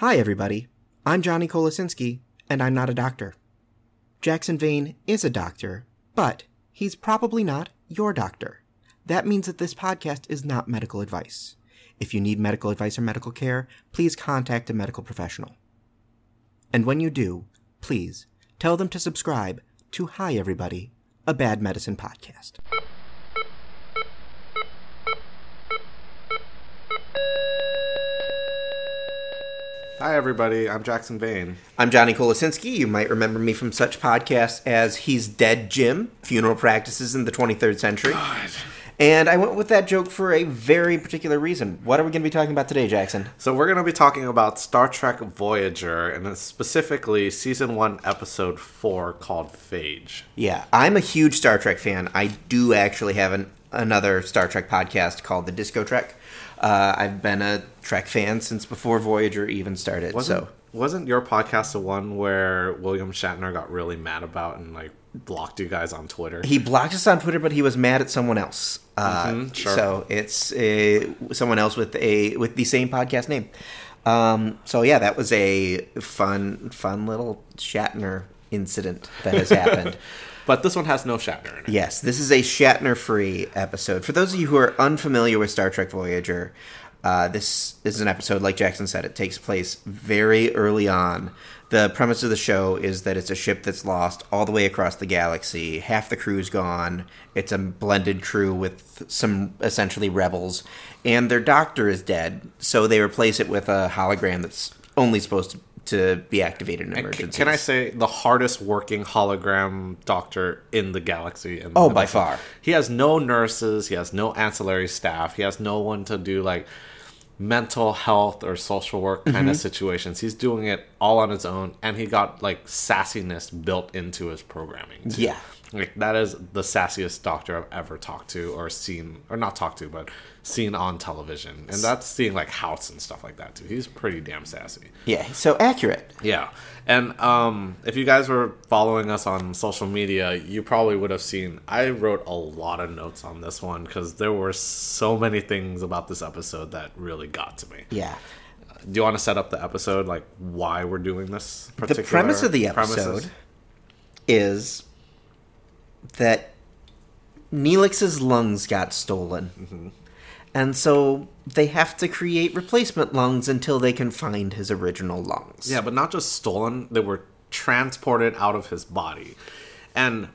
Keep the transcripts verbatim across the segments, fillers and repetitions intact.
Hi everybody, I'm Johnny Kolosinski, and I'm not a doctor. Jackson Vane is a doctor, but he's probably not your doctor. That means that this podcast is not medical advice. If you need medical advice or medical care, please contact a medical professional. And when you do, please tell them to subscribe to Hi Everybody, a Bad Medicine Podcast. Hi, everybody. I'm Jackson Vane. I'm Johnny Kolosinski. You might remember me from such podcasts as He's Dead Jim, Funeral Practices in the twenty-third century. God. And I went with that joke for a very particular reason. What are we going to be talking about today, Jackson? So we're going to be talking about Star Trek Voyager, and specifically Season one, Episode four, called Phage. Yeah, I'm a huge Star Trek fan. I do actually have an, another Star Trek podcast called The Disco Trek. Uh, I've been a Trek fan since before Voyager even started. Wasn't, so wasn't your podcast the one where William Shatner got really mad about and like blocked you guys on Twitter? He blocked us on Twitter, but he was mad at someone else. Uh, mm-hmm, sure. So it's a, someone else with a with the same podcast name. Um, so yeah, that was a fun, fun little Shatner incident that has happened. But this one has no Shatner in it. Yes, this is a Shatner-free episode. For those of you who are unfamiliar with Star Trek Voyager, uh, this is an episode, like Jackson said, it takes place very early on. The premise of the show is that it's a ship that's lost all the way across the galaxy. Half the crew's gone. It's a blended crew with some essentially rebels. And their doctor is dead, so they replace it with a hologram that's only supposed to to be activated in emergencies. Can I say the hardest working hologram doctor in the galaxy? In the oh, galaxy. By far. He has no nurses. He has no ancillary staff. He has no one to do like mental health or social work kind mm-hmm. of situations. He's doing it all on his own, and he got like sassiness built into his programming too. Yeah. Like, that is the sassiest doctor I've ever talked to or seen, or not talked to, but seen on television. And that's seeing, like, House and stuff like that, too. He's pretty damn sassy. Yeah, he's so accurate. Yeah. And um, if you guys were following us on social media, you probably would have seen, I wrote a lot of notes on this one because there were so many things about this episode that really got to me. Yeah. Do you want to set up the episode, like, why we're doing this particular? The premise of the episode premises? is... that Neelix's lungs got stolen. Mm-hmm. And so they have to create replacement lungs until they can find his original lungs. Yeah, but not just stolen. They were transported out of his body. And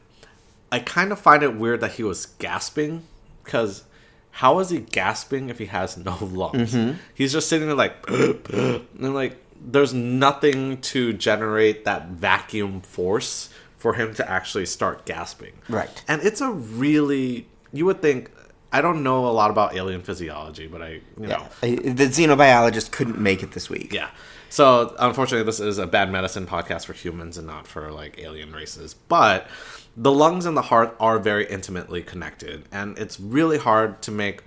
I kind of find it weird that he was gasping, because how is he gasping if he has no lungs? Mm-hmm. He's just sitting there like... and like, there's nothing to generate that vacuum force for him to actually start gasping. Right. And it's a really... You would think... I don't know a lot about alien physiology, but I... you yeah. know. The xenobiologist couldn't make it this week. Yeah. So, unfortunately, this is a bad medicine podcast for humans and not for, like, alien races. But the lungs and the heart are very intimately connected. And it's really hard to make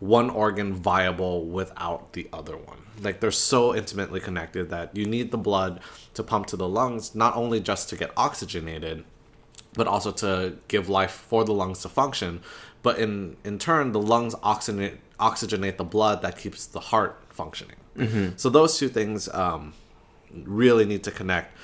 one organ viable without the other one. Like, they're so intimately connected that you need the blood to pump to the lungs, not only just to get oxygenated, but also to give life for the lungs to function. But in, in turn, the lungs oxygenate, oxygenate the blood that keeps the heart functioning. Mm-hmm. So those two things um, really need to connect.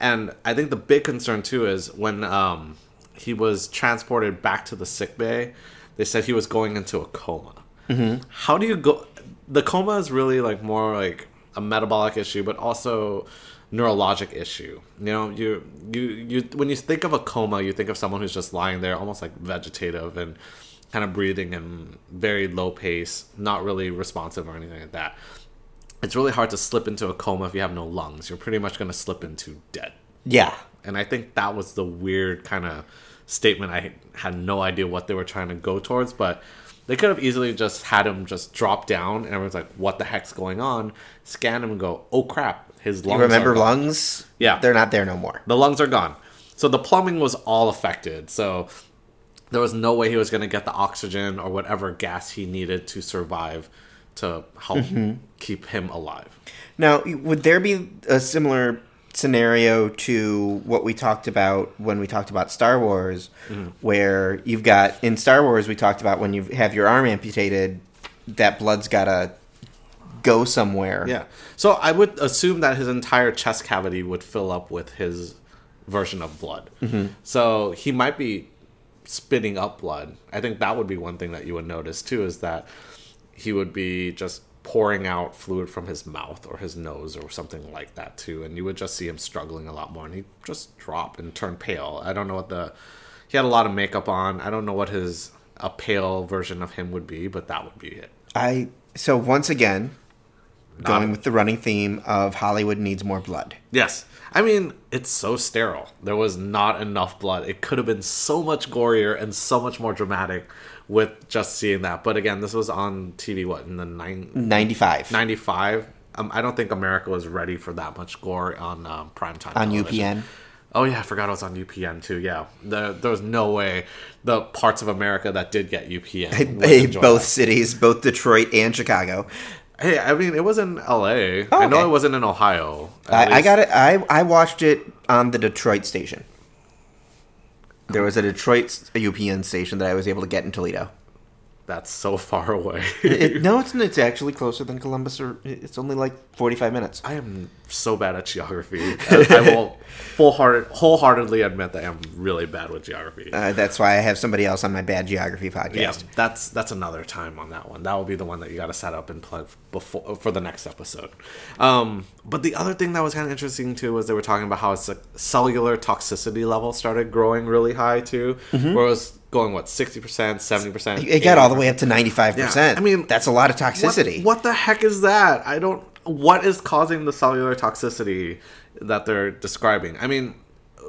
And I think the big concern, too, is when um, he was transported back to the sickbay, they said he was going into a coma. Mm-hmm. How do you go... The coma is really, like, more, like, a metabolic issue, but also neurologic issue. You know, you, you, you, when you think of a coma, you think of someone who's just lying there, almost, like, vegetative and kind of breathing in very low pace, not really responsive or anything like that. It's really hard to slip into a coma if you have no lungs. You're pretty much going to slip into dead. Yeah. And I think that was the weird kind of statement. I had no idea what they were trying to go towards, but... They could have easily just had him just drop down, and everyone's like, what the heck's going on? Scan him and go, oh crap, his lungs are gone. Remember lungs? Yeah. They're not there no more. The lungs are gone. So the plumbing was all affected. So there was no way he was going to get the oxygen or whatever gas he needed to survive to help mm-hmm. keep him alive. Now, would there be a similar scenario to what we talked about when we talked about Star Wars, mm-hmm. where you've got in Star Wars we talked about when you have your arm amputated, that blood's gotta go somewhere. Yeah. So I would assume that his entire chest cavity would fill up with his version of blood. Mm-hmm. So he might be spitting up blood. I think that would be one thing that you would notice, too, is that he would be just pouring out fluid from his mouth or his nose or something like that, too. And you would just see him struggling a lot more. And he'd just drop and turn pale. I don't know what the... He had a lot of makeup on. I don't know what his... a pale version of him would be, but that would be it. I... So once again, Not going with the running theme of Hollywood needs more blood. Yes. I mean, it's so sterile. There was not enough blood. It could have been so much gorier and so much more dramatic with just seeing that. But again, this was on T V, what, in the nine, ninety-five ninety-five Um, I don't think America was ready for that much gore on um, primetime on television. U P N. Oh, yeah, I forgot it was on U P N, too, yeah. The, there was no way the parts of America that did get U P N would enjoy both that. Cities, both Detroit and Chicago. Hey, I mean, it was in L A. Oh, I know okay. It wasn't in Ohio. I, I got it. I, I watched it on the Detroit station. There was a Detroit U P N station that I was able to get in Toledo. That's so far away. it, no, it's it's actually closer than Columbus. Or it's only like forty-five minutes. I am so bad at geography. I, I will full-hearted, wholeheartedly admit that I'm really bad with geography. Uh, that's why I have somebody else on my bad geography podcast. Yeah, that's that's another time on that one. That will be the one that you got to set up and plug before for the next episode. Um, but the other thing that was kind of interesting too was they were talking about how its cellular toxicity level started growing really high too, mm-hmm. where it was going, what, sixty percent, seventy percent? It got all the way up to ninety-five percent. Yeah. I mean, that's a lot of toxicity. What, what the heck is that? I don't... What is causing the cellular toxicity that they're describing? I mean,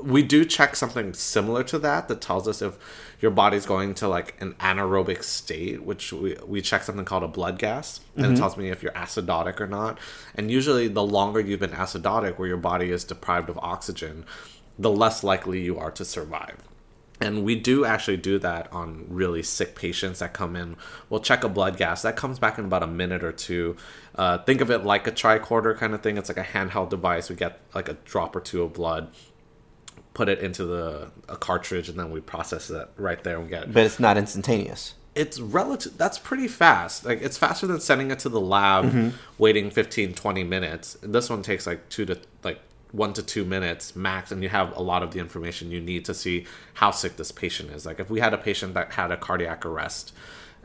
we do check something similar to that that tells us if your body's going to, like, an anaerobic state, which we, we check something called a blood gas, and mm-hmm. it tells me if you're acidotic or not. And usually the longer you've been acidotic, where your body is deprived of oxygen, the less likely you are to survive. And we do actually do that on really sick patients that come in. We'll check a blood gas. That comes back in about a minute or two. Uh, think of it like a tricorder kind of thing. It's like a handheld device. We get like a drop or two of blood, put it into the a cartridge, and then we process it right there. And get it. But it's not instantaneous. It's relative. That's pretty fast. Like it's faster than sending it to the lab, mm-hmm. waiting fifteen, twenty minutes. This one takes like two to like. one to two minutes max, and you have a lot of the information you need to see how sick this patient is. Like if we had a patient that had a cardiac arrest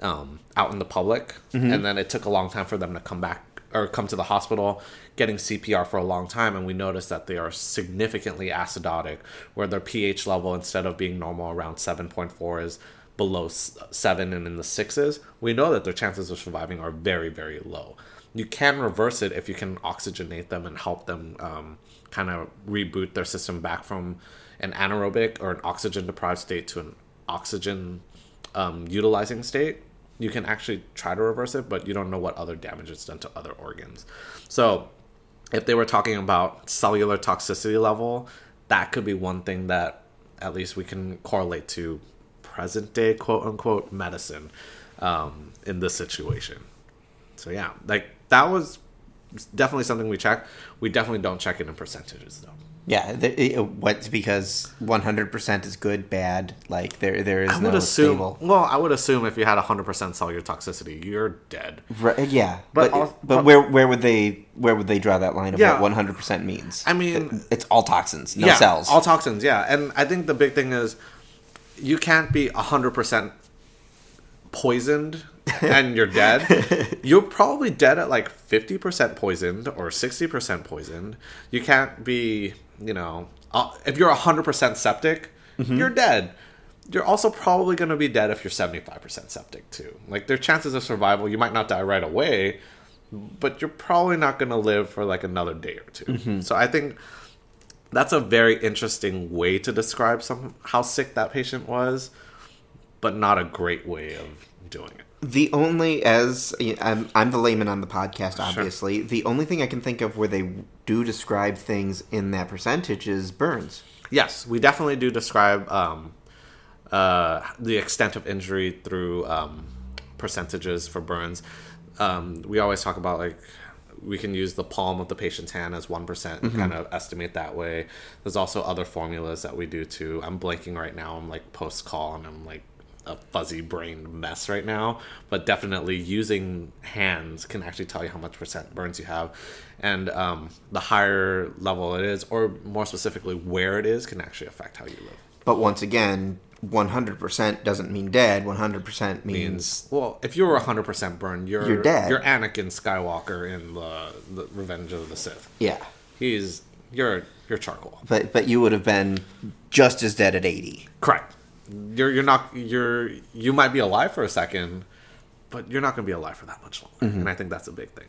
um, out in the public, mm-hmm. and then it took a long time for them to come back or come to the hospital getting C P R for a long time, and we noticed that they are significantly acidotic, where their pH level, instead of being normal around seven point four, is below seven and in the sixes, we know that their chances of surviving are very, very low. You can reverse it if you can oxygenate them and help them um, kind of reboot their system back from an anaerobic or an oxygen-deprived state to an oxygen-utilizing um, state. You can actually try to reverse it, but you don't know what other damage it's done to other organs. So if they were talking about cellular toxicity level, that could be one thing that at least we can correlate to present-day, quote-unquote, medicine um, in this situation. So yeah, like that was... It's definitely something we check. We definitely don't check it in percentages, though. Yeah, the, it, what because one hundred percent is good, bad. Like there, there is I would no assume, stable. Well, I would assume if you had one hundred percent cellular toxicity, you're dead. Right, yeah, but but, all, but all, where where would they where would they draw that line of yeah, what one hundred percent means? I mean, it's all toxins, no yeah, cells. All toxins, yeah. And I think the big thing is you can't be one hundred percent poisoned. And you're dead. You're probably dead at like fifty percent poisoned or sixty percent poisoned. You can't be, you know, uh, if you're one hundred percent septic, mm-hmm. you're dead. You're also probably going to be dead if you're seventy-five percent septic too. Like their chances of survival, you might not die right away, but you're probably not going to live for like another day or two. Mm-hmm. So I think that's a very interesting way to describe some how sick that patient was, but not a great way of doing it. The only, as I'm, I'm the layman on the podcast, obviously. Sure. The only thing I can think of where they do describe things in that percentage is burns. Yes, we definitely do describe um, uh, the extent of injury through um, percentages for burns. Um, we always talk about like we can use the palm of the patient's hand as one percent mm-hmm. and kind of estimate that way. There's also other formulas that we do too. I'm blanking right now. I'm like post call and I'm like. a fuzzy-brained mess right now, but definitely using hands can actually tell you how much percent burns you have. And um, the higher level it is, or more specifically where it is, can actually affect how you live. But once again, one hundred percent doesn't mean dead. one hundred percent means... means well, if you're one hundred percent burned, you're, you're dead. You're Anakin Skywalker in the, the Revenge of the Sith. Yeah. He's... You're you're charcoal. But but you would have been just as dead at eighty. Correct. You're you're not you're you might be alive for a second, but you're not going to be alive for that much longer. Mm-hmm. And I think that's a big thing.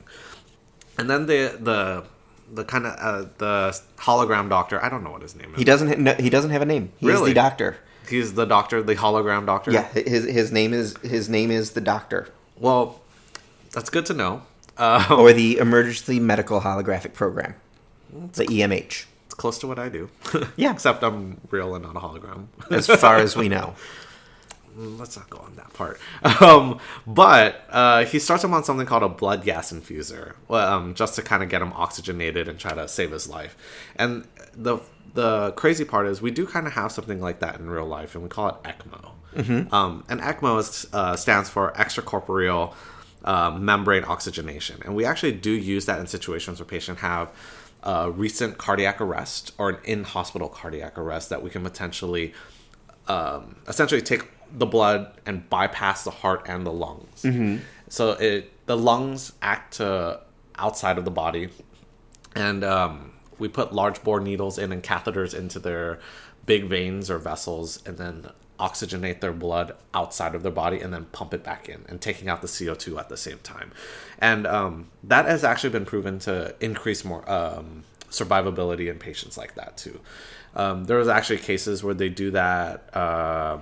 And then the the the kind of uh, the hologram doctor. I don't know what his name is. He doesn't no, he doesn't have a name. He's really? the doctor. He's the doctor, the hologram doctor. Yeah, his his name is his name is the doctor. Well, that's good to know. Uh, or the Emergency Medical Holographic Program. It's the E M H. It's close to what I do. Yeah. Except I'm real and not a hologram. As far as we know. Let's not go on that part. Um, but uh, he starts him on something called a blood gas infuser, um, just to kind of get him oxygenated and try to save his life. And the the crazy part is we do kind of have something like that in real life, and we call it ECMO. Mm-hmm. Um, and ECMO is, uh, stands for extracorporeal uh, membrane oxygenation. And we actually do use that in situations where patients have a recent cardiac arrest or an in-hospital cardiac arrest that we can potentially um, essentially take the blood and bypass the heart and the lungs. Mm-hmm. So it the lungs act to outside of the body, and um, we put large bore needles in and catheters into their big veins or vessels, and then oxygenate their blood outside of their body and then pump it back in, and taking out the C O two at the same time. And um, that has actually been proven to increase more um, survivability in patients like that too. Um, there was actually cases where they do that uh,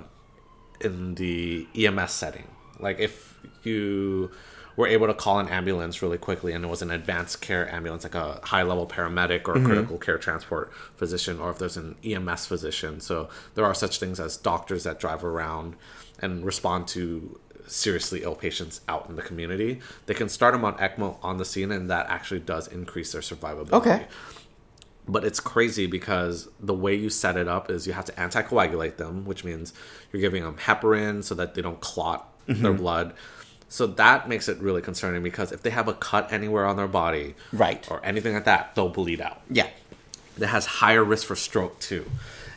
in the E M S setting. Like if you were able to call an ambulance really quickly and it was an advanced care ambulance, like a high-level paramedic or a mm-hmm. critical care transport physician, or if there's an E M S physician. So there are such things as doctors that drive around and respond to seriously ill patients out in the community. They can start them on ECMO on the scene, and that actually does increase their survivability. Okay. But it's crazy because the way you set it up is you have to anticoagulate them, which means you're giving them heparin so that they don't clot mm-hmm. their blood. So that makes it really concerning, because if they have a cut anywhere on their body, right, or anything like that, they'll bleed out. Yeah. That has higher risk for stroke too.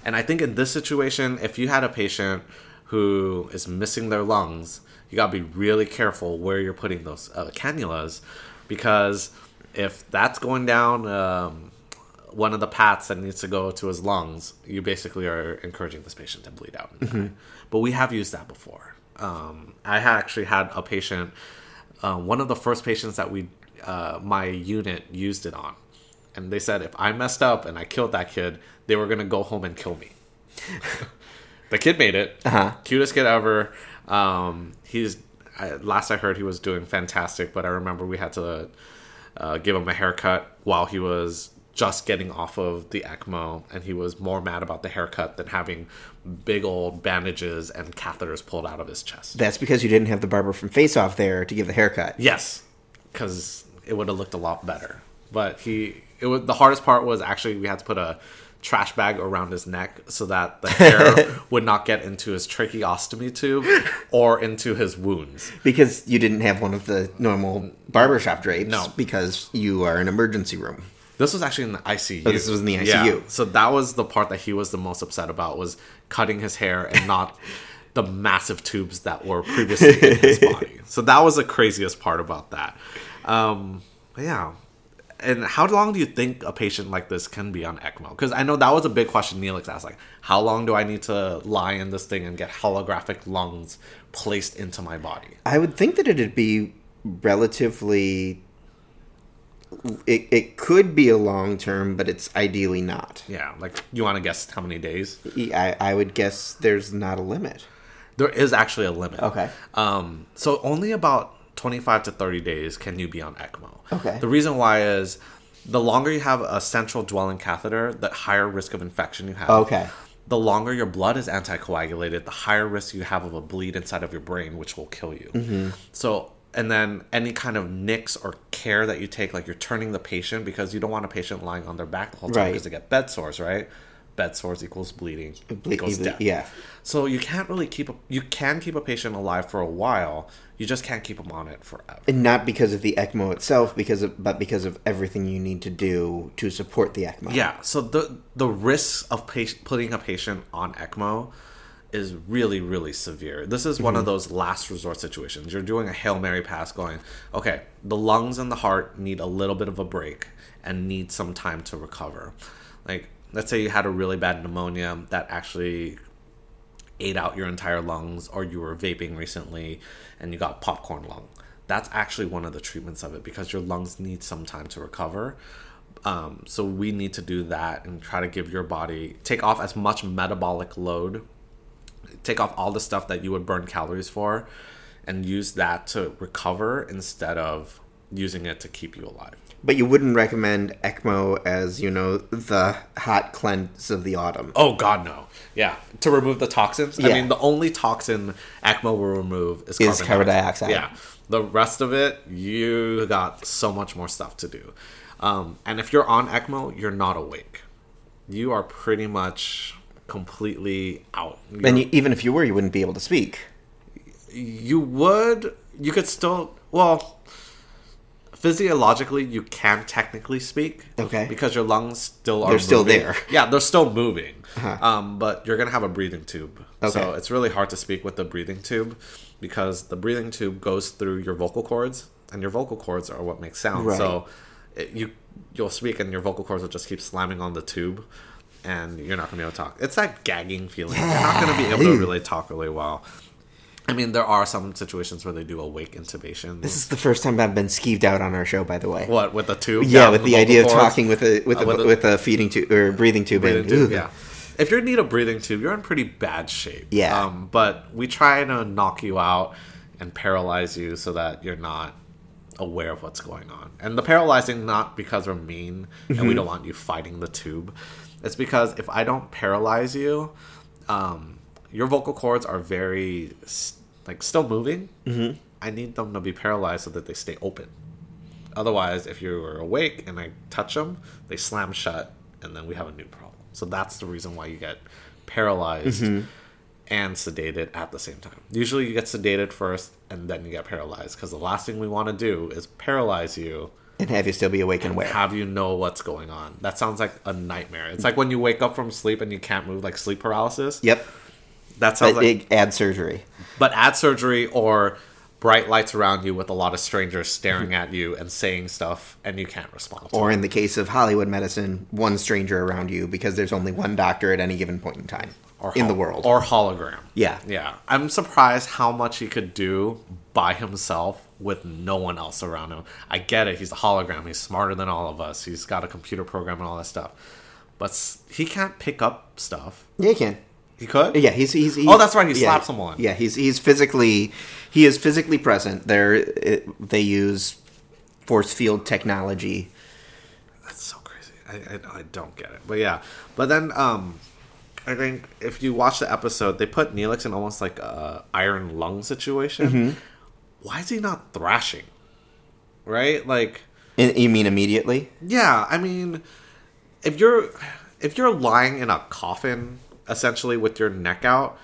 And I think in this situation, if you had a patient who is missing their lungs, you got to be really careful where you're putting those uh, cannulas, because if that's going down um, one of the paths that needs to go to his lungs, you basically are encouraging this patient to bleed out. Mm-hmm. But we have used that before. Um, I actually had a patient, uh, one of the first patients that we, uh, my unit used it on. And they said, if I messed up and I killed that kid, they were going to go home and kill me. The kid made it. Uh-huh. Cutest kid ever. Um, he's, I, last I heard he was doing fantastic, but I remember we had to, uh, give him a haircut while he was just getting off of the ECMO, and he was more mad about the haircut than having big old bandages and catheters pulled out of his chest. That's because you didn't have the barber from Face Off there to give the haircut. Yes, because it would have looked a lot better. But he, it was, the hardest part was actually we had to put a trash bag around his neck so that the hair would not get into his tracheostomy tube or into his wounds. Because you didn't have one of the normal barbershop drapes. No. Because you are an emergency room. This was actually in the I C U. Oh, this was in the I C U. Yeah. So that was the part that he was the most upset about, was cutting his hair and not the massive tubes that were previously in his body. So that was the craziest part about that. Um, yeah. And how long do you think a patient like this can be on ECMO? Because I know that was a big question Neelix asked. Like, how long do I need to lie in this thing and get holographic lungs placed into my body? I would think that it'd be relatively... It it could be a long term, but it's ideally not. Yeah, like, you want to guess how many days? I, I would guess there's not a limit. There is actually a limit. Okay. Um. So only about twenty-five to thirty days can you be on ECMO. Okay. The reason why is the longer you have a central dwelling catheter, the higher risk of infection you have. Okay. The longer your blood is anticoagulated, the higher risk you have of a bleed inside of your brain, which will kill you. Mm-hmm. So... And then any kind of nicks or care that you take, like you're turning the patient, because you don't want a patient lying on their back the whole time, because right. they get bed sores, right? bed sores equals bleeding Ble- equals death. Yeah. So you can't really keep a, you can keep a patient alive for a while. You just can't keep them on it forever. And not because of the ECMO itself, because of, but because of everything you need to do to support the ECMO. Yeah. So the the risks of patient, putting a patient on ECMO is really, really severe. This is one mm-hmm. of those last resort situations. You're doing a Hail Mary pass going, okay, the lungs and the heart need a little bit of a break and need some time to recover. Like, let's say you had a really bad pneumonia that actually ate out your entire lungs, or you were vaping recently and you got popcorn lung. That's actually one of the treatments of it, because your lungs need some time to recover. Um, so we need to do that and try to give your body, take off as much metabolic load, take off all the stuff that you would burn calories for, and use that to recover instead of using it to keep you alive. But you wouldn't recommend ECMO as, you know, the hot cleanse of the autumn. Oh, God, no. Yeah. To remove the toxins? Yeah. I mean, the only toxin ECMO will remove is carbon, is carbon dioxide. dioxide. Yeah. The rest of it, you got so much more stuff to do. Um, and if you're on ECMO, you're not awake. You are pretty much completely out. You're, and you, even if you were, you wouldn't be able to speak. You would. You could still, well... Physiologically, you can technically speak, okay, because your lungs still are They're moving. still there. Yeah, they're still moving, uh-huh. um, but you're going to have a breathing tube. Okay. So it's really hard to speak with the breathing tube, because the breathing tube goes through your vocal cords, and your vocal cords are what makes sound. Right. So it, you, you'll speak, and your vocal cords will just keep slamming on the tube, and you're not going to be able to talk. It's that gagging feeling. Yeah. You're not going to be able to really talk really well. I mean, there are some situations where they do awake intubation. This is the first time I've been skeeved out on our show, by the way. What, with the tube? Yeah, yeah with the, the idea cords? of talking with a with, uh, a, with, a, with a feeding tube or breathing tube. Breathing tube, yeah. If you need a breathing tube, you're in pretty bad shape. Yeah. Um, but we try to knock you out and paralyze you so that you're not aware of what's going on. And the paralyzing, not because we're mean mm-hmm. and we don't want you fighting the tube. It's because if I don't paralyze you... Um, Your vocal cords are very, like, still moving. Mm-hmm. I need them to be paralyzed so that they stay open. Otherwise, if you're awake and I touch them, they slam shut, and then we have a new problem. So that's the reason why you get paralyzed mm-hmm. and sedated at the same time. Usually you get sedated first, and then you get paralyzed, because the last thing we want to do is paralyze you. And have you still be awake and aware. Have you know what's going on. That sounds like a nightmare. It's like when you wake up from sleep and you can't move, like sleep paralysis. Yep. That sounds but like add surgery. But add surgery or bright lights around you with a lot of strangers staring at you and saying stuff and you can't respond to Or in it. the case of Hollywood medicine, one stranger around you because there's only one doctor at any given point in time or in hol- the world. Or hologram. Yeah. Yeah. I'm surprised how much he could do by himself with no one else around him. I get it. He's a hologram. He's smarter than all of us. He's got a computer program and all that stuff. But he can't pick up stuff. Yeah, he can. He could? Yeah, he's... he's, he's oh, that's right, he yeah, slaps someone. Yeah, he's he's physically... He is physically present. They're, it, they use force field technology. That's so crazy. I, I, I don't get it. But yeah. But then, um, I think if you watch the episode, they put Neelix in almost like a iron lung situation. Mm-hmm. Why is he not thrashing? Right? Like... And you mean immediately? Yeah, I mean... If you're, if you're lying in a coffin... essentially with your neck out,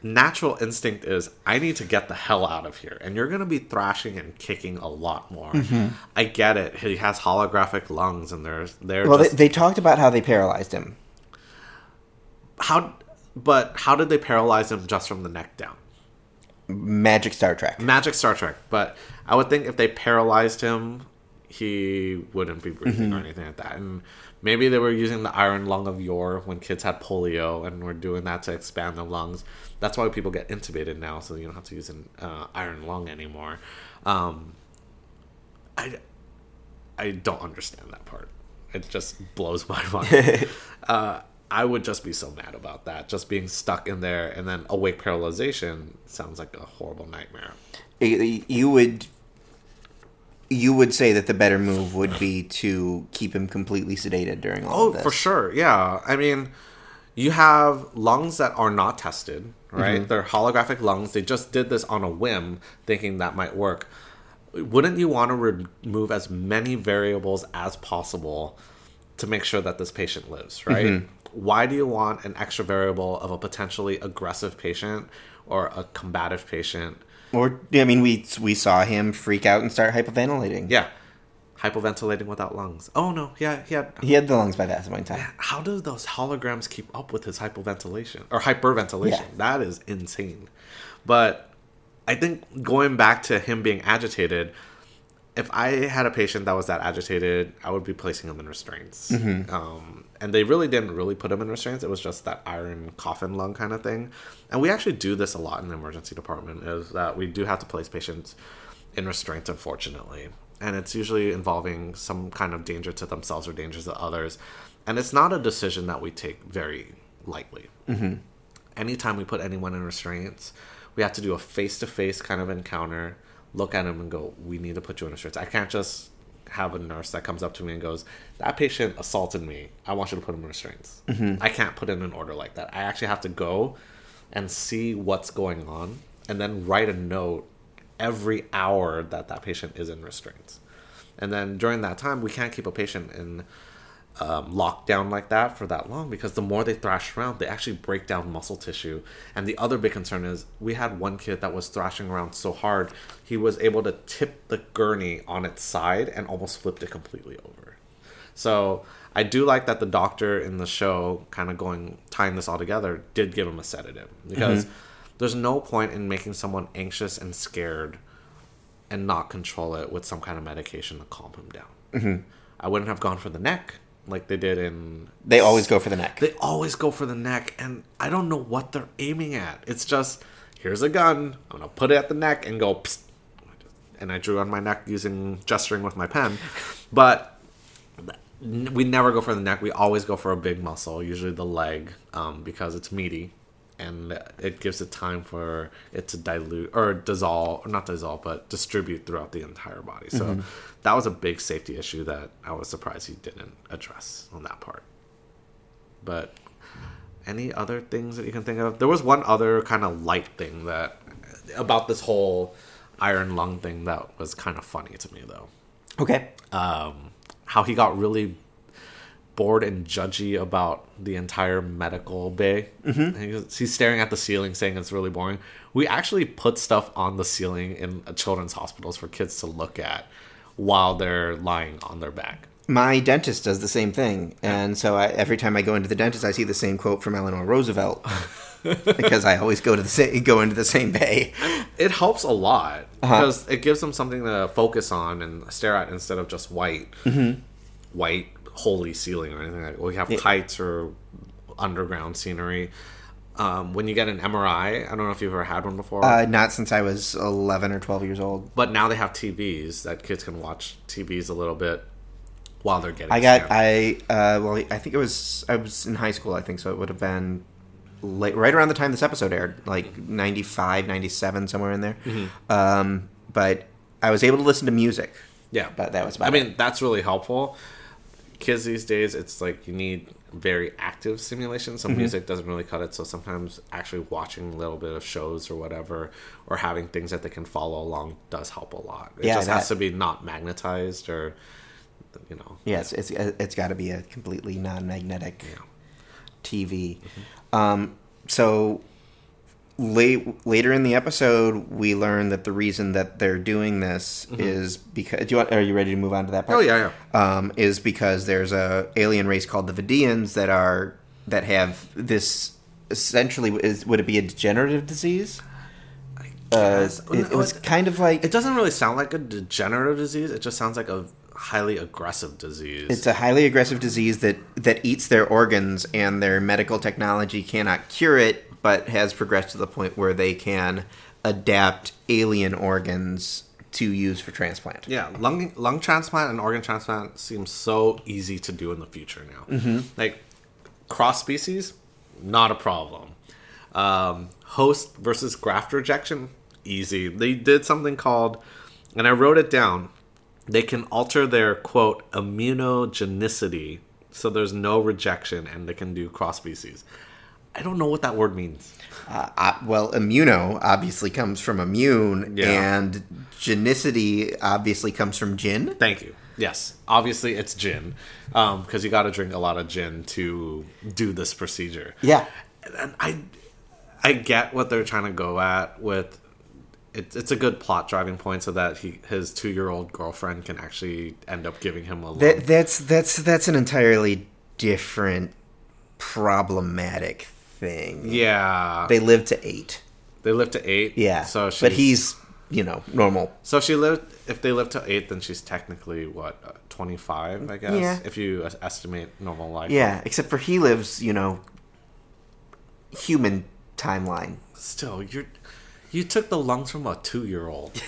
natural instinct is I need to get the hell out of here, and you're going to be thrashing and kicking a lot more. Mm-hmm. I get it. He has holographic lungs, and they're they're well. Just... They, they talked about how they paralyzed him. How, but how did they paralyze him just from the neck down? Magic Star Trek. Magic Star Trek. But I would think if they paralyzed him, he wouldn't be breathing mm-hmm. or anything like that. And maybe they were using the iron lung of yore when kids had polio and were doing that to expand their lungs. That's why people get intubated now, so you don't have to use an uh, iron lung anymore. Um, I, I don't understand that part. It just blows my mind. uh, I would just be so mad about that, just being stuck in there. And then awake paralyzation sounds like a horrible nightmare. You would... You would say that the better move would be to keep him completely sedated during all oh, of this. Oh, for sure, yeah. I mean, you have lungs that are not tested, right? Mm-hmm. They're holographic lungs. They just did this on a whim, thinking that might work. Wouldn't you want to remove as many variables as possible to make sure that this patient lives, right? Mm-hmm. Why do you want an extra variable of a potentially aggressive patient or a combative patient? Or, I mean, we we saw him freak out and start hyperventilating. Yeah. Hyperventilating without lungs. Oh, no. Yeah, he had... He had the lungs by that point in time. Man, how do those holograms keep up with his hyperventilation? Or hyperventilation. Yeah. That is insane. But I think going back to him being agitated, if I had a patient that was that agitated, I would be placing him in restraints. Mm-hmm. Um, and they really didn't really put him in restraints. It was just that iron coffin lung kind of thing. And we actually do this a lot in the emergency department, is that we do have to place patients in restraints, unfortunately. And it's usually involving some kind of danger to themselves or dangers to others. And it's not a decision that we take very lightly. Mm-hmm. Anytime we put anyone in restraints, we have to do a face-to-face kind of encounter, look at him and go, we need to put you in restraints. I can't just have a nurse that comes up to me and goes, that patient assaulted me, I want you to put him in restraints. Mm-hmm. I can't put in an order like that. I actually have to go and see what's going on and then write a note every hour that that patient is in restraints. And then during that time, we can't keep a patient in um, lockdown like that for that long, because the more they thrash around, they actually break down muscle tissue. And the other big concern is, we had one kid that was thrashing around so hard, he was able to tip the gurney on its side and almost flipped it completely over. So I do like that the doctor in the show, kind of going, tying this all together, did give him a sedative, because mm-hmm. there's no point in making someone anxious and scared and not control it with some kind of medication to calm him down. Mm-hmm. I wouldn't have gone for the neck like they did in... They always go for the neck. They always go for the neck, and I don't know what they're aiming at. It's just, here's a gun, I'm going to put it at the neck and go... Psst. And I drew on my neck using gesturing with my pen. But we never go for the neck. We always go for a big muscle, usually the leg, um, because it's meaty. And it gives it time for it to dilute or dissolve, or not dissolve, but distribute throughout the entire body. So mm-hmm. that was a big safety issue that I was surprised he didn't address on that part. But any other things that you can think of? There was one other kind of light thing that about this whole iron lung thing that was kind of funny to me, though. Okay. Um, how he got really bored and judgy about the entire medical bay. Mm-hmm. He goes, he's staring at the ceiling saying it's really boring. We actually put stuff on the ceiling in children's hospitals for kids to look at while they're lying on their back. My dentist does the same thing. And so I, every time I go into the dentist, I see the same quote from Eleanor Roosevelt because I always go to the sa- go into the same bay. It helps a lot because uh-huh. it gives them something to focus on and stare at instead of just white. Mm-hmm. White holy ceiling or anything like that. We have kites or underground scenery. Um, when you get an M R I, I don't know if you've ever had one before. Uh, not since I was eleven or twelve years old. But now they have T Vs that kids can watch T Vs a little bit while they're getting I got, scanned. I, uh, well, I think it was, I was in high school, I think, so it would have been late, right around the time this episode aired, like ninety-five, ninety-seven, somewhere in there. Mm-hmm. Um, but I was able to listen to music. Yeah. But that was about I mean, it. That's really helpful. Kids these days, it's like you need very active stimulation, so mm-hmm. music doesn't really cut it. So sometimes actually watching a little bit of shows or whatever, or having things that they can follow along does help a lot. It yeah, just that. has to be not magnetized or, you know. Yes, it's it's, it's got to be a completely non-magnetic yeah. T V. Mm-hmm. Um, so late, later in the episode, we learn that the reason that they're doing this mm-hmm. is because... Do you want, are you ready to move on to that part? Oh, yeah, yeah. Um, is because there's a alien race called the Vidians that are that have this... Essentially, is, would it be a degenerative disease? I guess. Uh, it, it was kind of like... It doesn't really sound like a degenerative disease. It just sounds like a highly aggressive disease. It's a highly aggressive disease that, that eats their organs, and their medical technology cannot cure it, but has progressed to the point where they can adapt alien organs to use for transplant. Yeah, lung lung transplant and organ transplant seems so easy to do in the future now. Mm-hmm. Like, cross species, not a problem. Um, host versus graft rejection, easy. They did something called, and I wrote it down, they can alter their, quote, immunogenicity, so there's no rejection, and they can do cross species. I don't know what that word means. Uh, uh, well, immuno obviously comes from immune, yeah. and genicity obviously comes from gin. Thank you. Yes. Obviously, it's gin. Um, because you got to drink a lot of gin to do this procedure. Yeah. And I I get what they're trying to go at with... It, it's a good plot driving point so that he, his two-year-old girlfriend can actually end up giving him a loan. That, that's, that's, that's an entirely different problematic thing. Yeah. They live to eight. They live to eight? Yeah. So she's, but he's... you know, normal. So if she lived, if they lived to eight, then she's technically what, twenty-five, I guess, yeah. If you estimate normal life. Yeah, except for he lives, you know, human timeline. Still, you're you took the lungs from a two-year-old.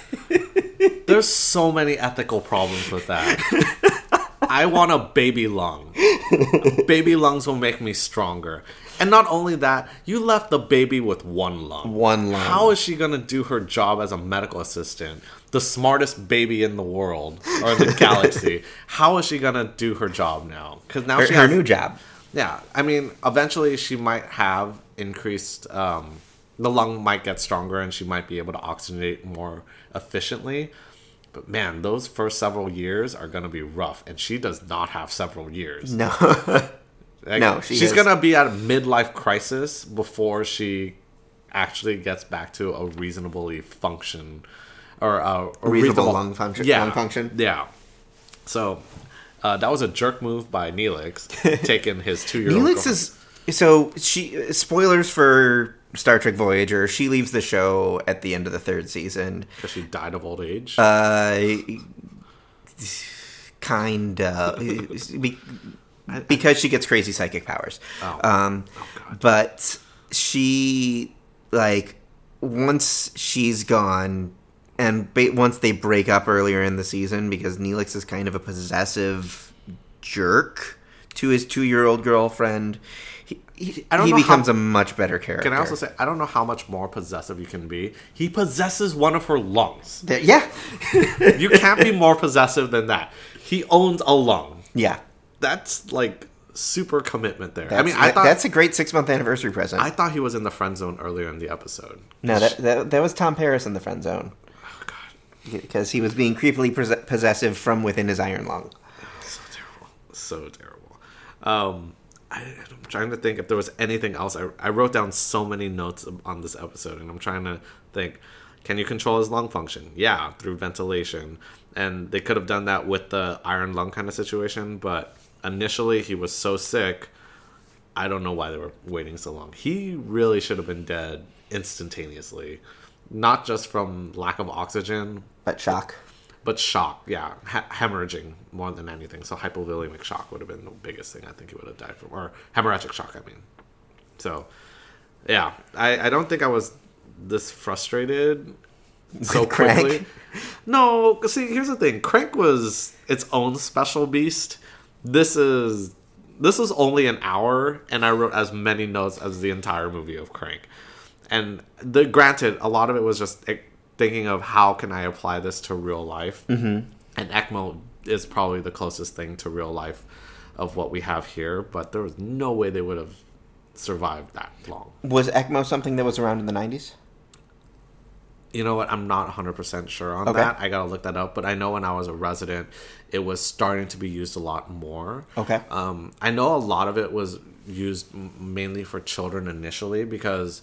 There's so many ethical problems with that. I want a baby lung. Baby lungs will make me stronger. And not only that, you left the baby with one lung. One lung. How is she going to do her job as a medical assistant? The smartest baby in the world, or the galaxy. How is she going to do her job now? 'Cause now her, she has, her new job. Yeah. I mean, eventually she might have increased... Um, the lung might get stronger and she might be able to oxygenate more efficiently. But man, those first several years are going to be rough. And she does not have several years. No. Like, no, she she's is. gonna be at a midlife crisis before she actually gets back to a reasonably function, or a, a reasonable, reasonable lung function. Yeah, lung function. Yeah. So uh, that was a jerk move by Neelix, taking his two-year-old. Neelix girlfriend. is so she. Spoilers for Star Trek Voyager. She leaves the show at the end of the third season because she died of old age. Uh, kind of. we, Because she gets crazy psychic powers. Oh. Um, oh, but she, like, once she's gone, and ba- once they break up earlier in the season, because Neelix is kind of a possessive jerk to his two-year-old girlfriend, he, he, I don't he know becomes how, a much better character. Can I also say, I don't know how much more possessive you can be. He possesses one of her lungs. The, yeah. You can't be more possessive than that. He owns a lung. Yeah. That's, like, super commitment there. That's, I mean, I thought... That's a great six-month anniversary present. I thought he was in the friend zone earlier in the episode. No, that that, that was Tom Paris in the friend zone. Oh, God. Because he was being creepily possessive from within his iron lung. So terrible. So terrible. Um, I, I'm trying to think if there was anything else. I, I wrote down so many notes on this episode, and I'm trying to think... Can you control his lung function? Yeah, through ventilation. And they could have done that with the iron lung kind of situation, but... Initially, he was so sick, I don't know why they were waiting so long. He really should have been dead instantaneously. Not just from lack of oxygen. But shock. But, but shock, yeah. Ha- hemorrhaging more than anything. So hypovolemic shock would have been the biggest thing I think he would have died from. Or hemorrhagic shock, I mean. So, yeah. I, I don't think I was this frustrated so quickly. No, see, here's the thing. Crank was its own special beast. This is this was only an hour, and I wrote as many notes as the entire movie of Crank. And the granted, a lot of it was just thinking of how can I apply this to real life. Mm-hmm. And ECMO is probably the closest thing to real life of what we have here, but there was no way they would have survived that long. Was ECMO something that was around in the nineties? You know what? I'm not one hundred percent sure on okay. that. I got to look that up. But I know when I was a resident, it was starting to be used a lot more. Okay. Um, I know a lot of it was used mainly for children initially because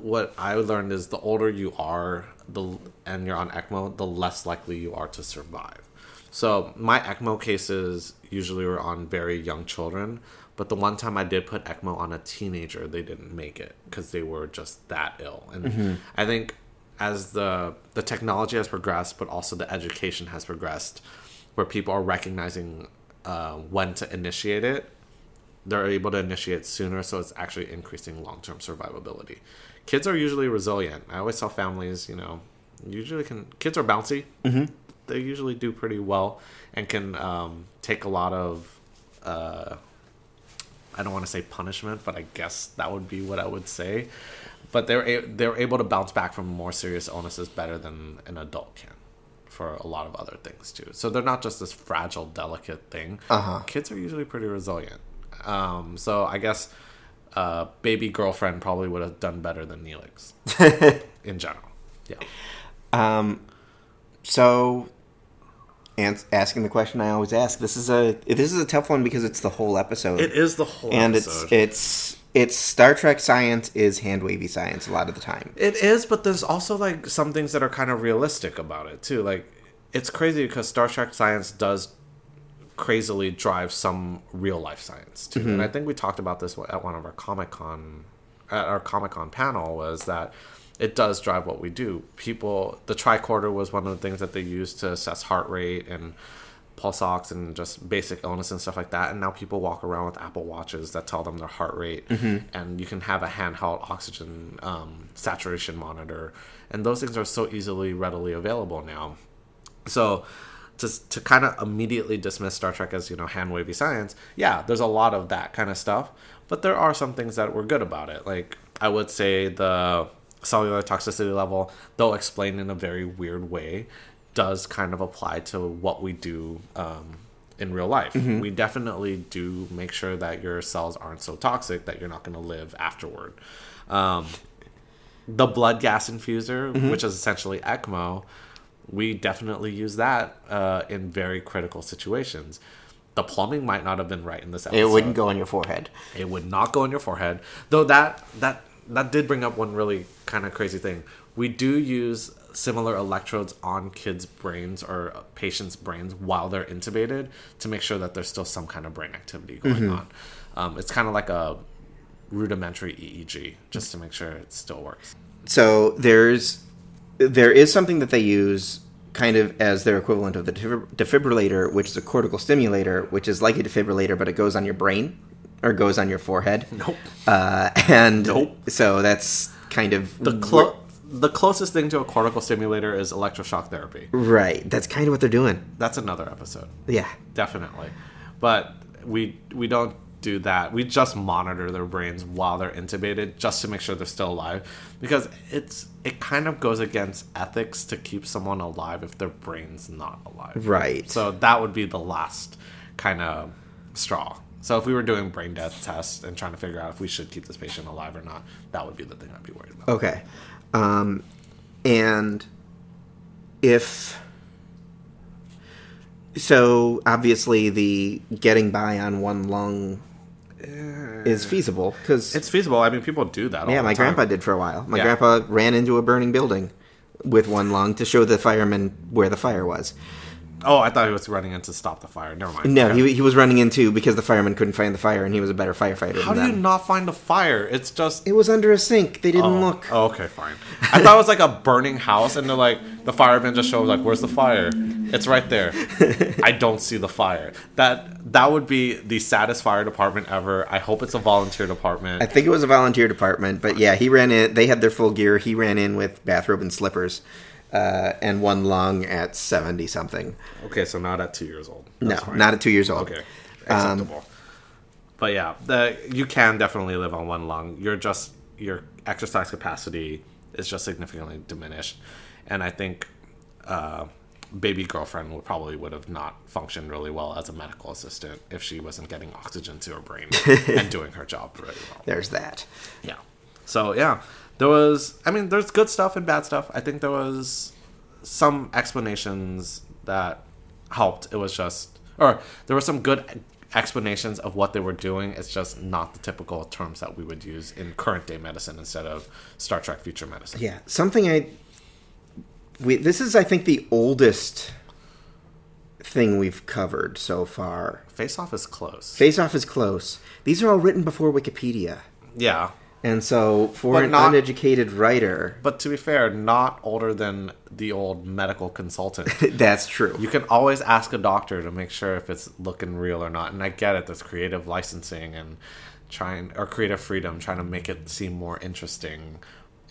what I learned is the older you are the and you're on ECMO, the less likely you are to survive. So my ECMO cases usually were on very young children. But the one time I did put ECMO on a teenager, they didn't make it because they were just that ill. And mm-hmm. I think... As the the technology has progressed, but also the education has progressed, where people are recognizing uh, when to initiate it, they're able to initiate sooner, so it's actually increasing long-term survivability. Kids are usually resilient. I always tell families, you know, usually can kids are bouncy. Mm-hmm. They usually do pretty well and can um, take a lot of, uh, I don't want to say punishment, but I guess that would be what I would say. But they're they're able to bounce back from more serious illnesses better than an adult can for a lot of other things, too. So they're not just this fragile, delicate thing. Uh-huh. Kids are usually pretty resilient. Um, so I guess uh, baby girlfriend probably would have done better than Neelix in general. Yeah. Um. So ans- asking the question I always ask. This is a this is a tough one because it's the whole episode. It is the whole and episode. And it's it's it's Star Trek science is hand-wavy science a lot of the time. It is, but there's also like some things that are kind of realistic about it too. Like it's crazy because Star Trek science does crazily drive some real life science too. Mm-hmm. And I think we talked about this at one of our Comic-Con at our Comic-Con panel was that it does drive what we do. People, the tricorder was one of the things that they used to assess heart rate and pulse ox and just basic illness and stuff like that. And now people walk around with Apple Watches that tell them their heart rate. Mm-hmm. And you can have a handheld oxygen um, saturation monitor. And those things are so easily, readily available now. So to, to kind of immediately dismiss Star Trek as, you know, hand-wavy science, yeah, there's a lot of that kind of stuff. But there are some things that were good about it. Like, I would say the cellular toxicity level, though explained in a very weird way, does kind of apply to what we do um, in real life. Mm-hmm. We definitely do make sure that your cells aren't so toxic that you're not going to live afterward. Um, the blood gas infuser, mm-hmm. which is essentially ECMO, we definitely use that uh, in very critical situations. The plumbing might not have been right in this episode. It wouldn't go on your forehead. It would not go on your forehead. Though that that... That did bring up one really kind of crazy thing. We do use similar electrodes on kids' brains or patients' brains while they're intubated to make sure that there's still some kind of brain activity going mm-hmm. on. Um, it's kind of like a rudimentary E E G just to make sure it still works. So there's there is something that they use kind of as their equivalent of the defibrillator, which is a cortical stimulator, which is like a defibrillator, but it goes on your brain. Or goes on your forehead. Nope. Uh, and nope. So that's kind of... The clo- the closest thing to a cortical stimulator is electroshock therapy. Right. That's kind of what they're doing. That's another episode. Yeah. Definitely. But we we don't do that. We just monitor their brains while they're intubated just to make sure they're still alive. Because it's it kind of goes against ethics to keep someone alive if their brain's not alive. Right. So that would be the last kind of straw. So if we were doing brain death tests and trying to figure out if we should keep this patient alive or not, that would be the thing I'd be worried about. Okay. Um, and if... So, obviously, the getting by on one lung is feasible. 'Cause it's feasible. I mean, people do that all yeah, the time. Yeah, my grandpa did for a while. My yeah. grandpa ran into a burning building with one lung to show the firemen where the fire was. Oh, I thought he was running in to stop the fire. Never mind. No, he he was running in to because the fireman couldn't find the fire, and he was a better firefighter. How than do you not find the fire? It's just... It was under a sink. They didn't oh. look. Oh, okay, fine. I thought it was like a burning house, and they're like, the fireman just showed, like, where's the fire? It's right there. I don't see the fire. That that would be the saddest fire department ever. I hope it's a volunteer department. I think it was a volunteer department, but yeah, he ran in. They had their full gear. He ran in with bathrobe and slippers. Uh, and one lung at seventy-something. Okay, so not at two years old. That's no, fine. Not at two years old. Okay, acceptable. Um, but yeah, the, you can definitely live on one lung. You're just your exercise capacity is just significantly diminished. And I think uh, baby girlfriend would probably would have not functioned really well as a medical assistant if she wasn't getting oxygen to her brain and doing her job really well. There's that. Yeah. So, yeah. There was, I mean, there's good stuff and bad stuff. I think there was some explanations that helped. It was just, or there were some good explanations of what they were doing. It's just not the typical terms that we would use in current day medicine instead of Star Trek future medicine. Yeah, something I, we, this is, I think, the oldest thing we've covered so far. Face Off is close. Face Off is close. These are all written before Wikipedia. Yeah. And so, for an uneducated writer... But to be fair, not older than the old medical consultant. That's true. You can always ask a doctor to make sure if it's looking real or not. And I get it. There's creative licensing and trying... Or creative freedom, trying to make it seem more interesting.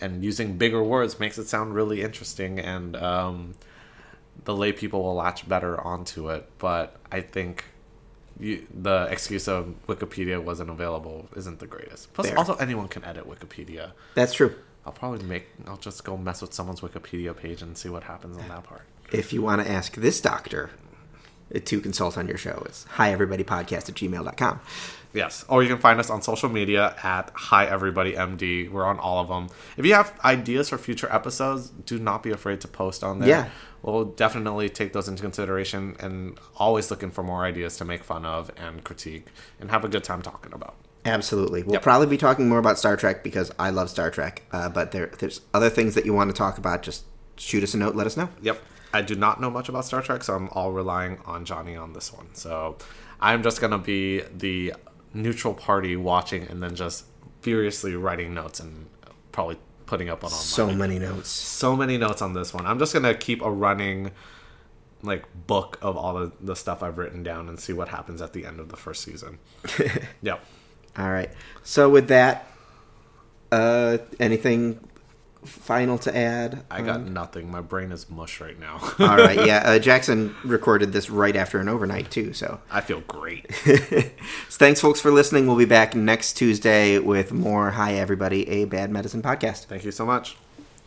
And using bigger words makes it sound really interesting. And um, the lay people will latch better onto it. But I think... You, the excuse of Wikipedia wasn't available isn't the greatest. Plus, Fair. Also, anyone can edit Wikipedia. That's true. I'll probably make... I'll just go mess with someone's Wikipedia page and see what happens on that part. If you want to ask this doctor to consult on your show. It's hi everybody podcast at gmail dot com. Yes. Or you can find us on social media at hi everybody M D. We're on all of them. If you have ideas for future episodes, do not be afraid to post on there. Yeah. We'll definitely take those into consideration, and always looking for more ideas to make fun of and critique and have a good time talking about. Absolutely. We'll yep. probably be talking more about Star Trek because I love Star Trek. Uh, but there, there's other things that you want to talk about. Just shoot us a note. Let us know. Yep. I do not know much about Star Trek, so I'm all relying on Johnny on this one. So I'm just going to be the neutral party watching and then just furiously writing notes and probably putting up on online. So many notes. So many notes on this one. I'm just going to keep a running like book of all the, the stuff I've written down and see what happens at the end of the first season. Yeah. All right. So with that, uh, anything final to add? I got um, nothing. My brain is mush right now. All right. Yeah. Uh, Jackson recorded this right after an overnight too, so I feel great. So thanks, folks, for listening. We'll be back next Tuesday with more Hi Everybody, a Bad Medicine podcast. Thank you so much.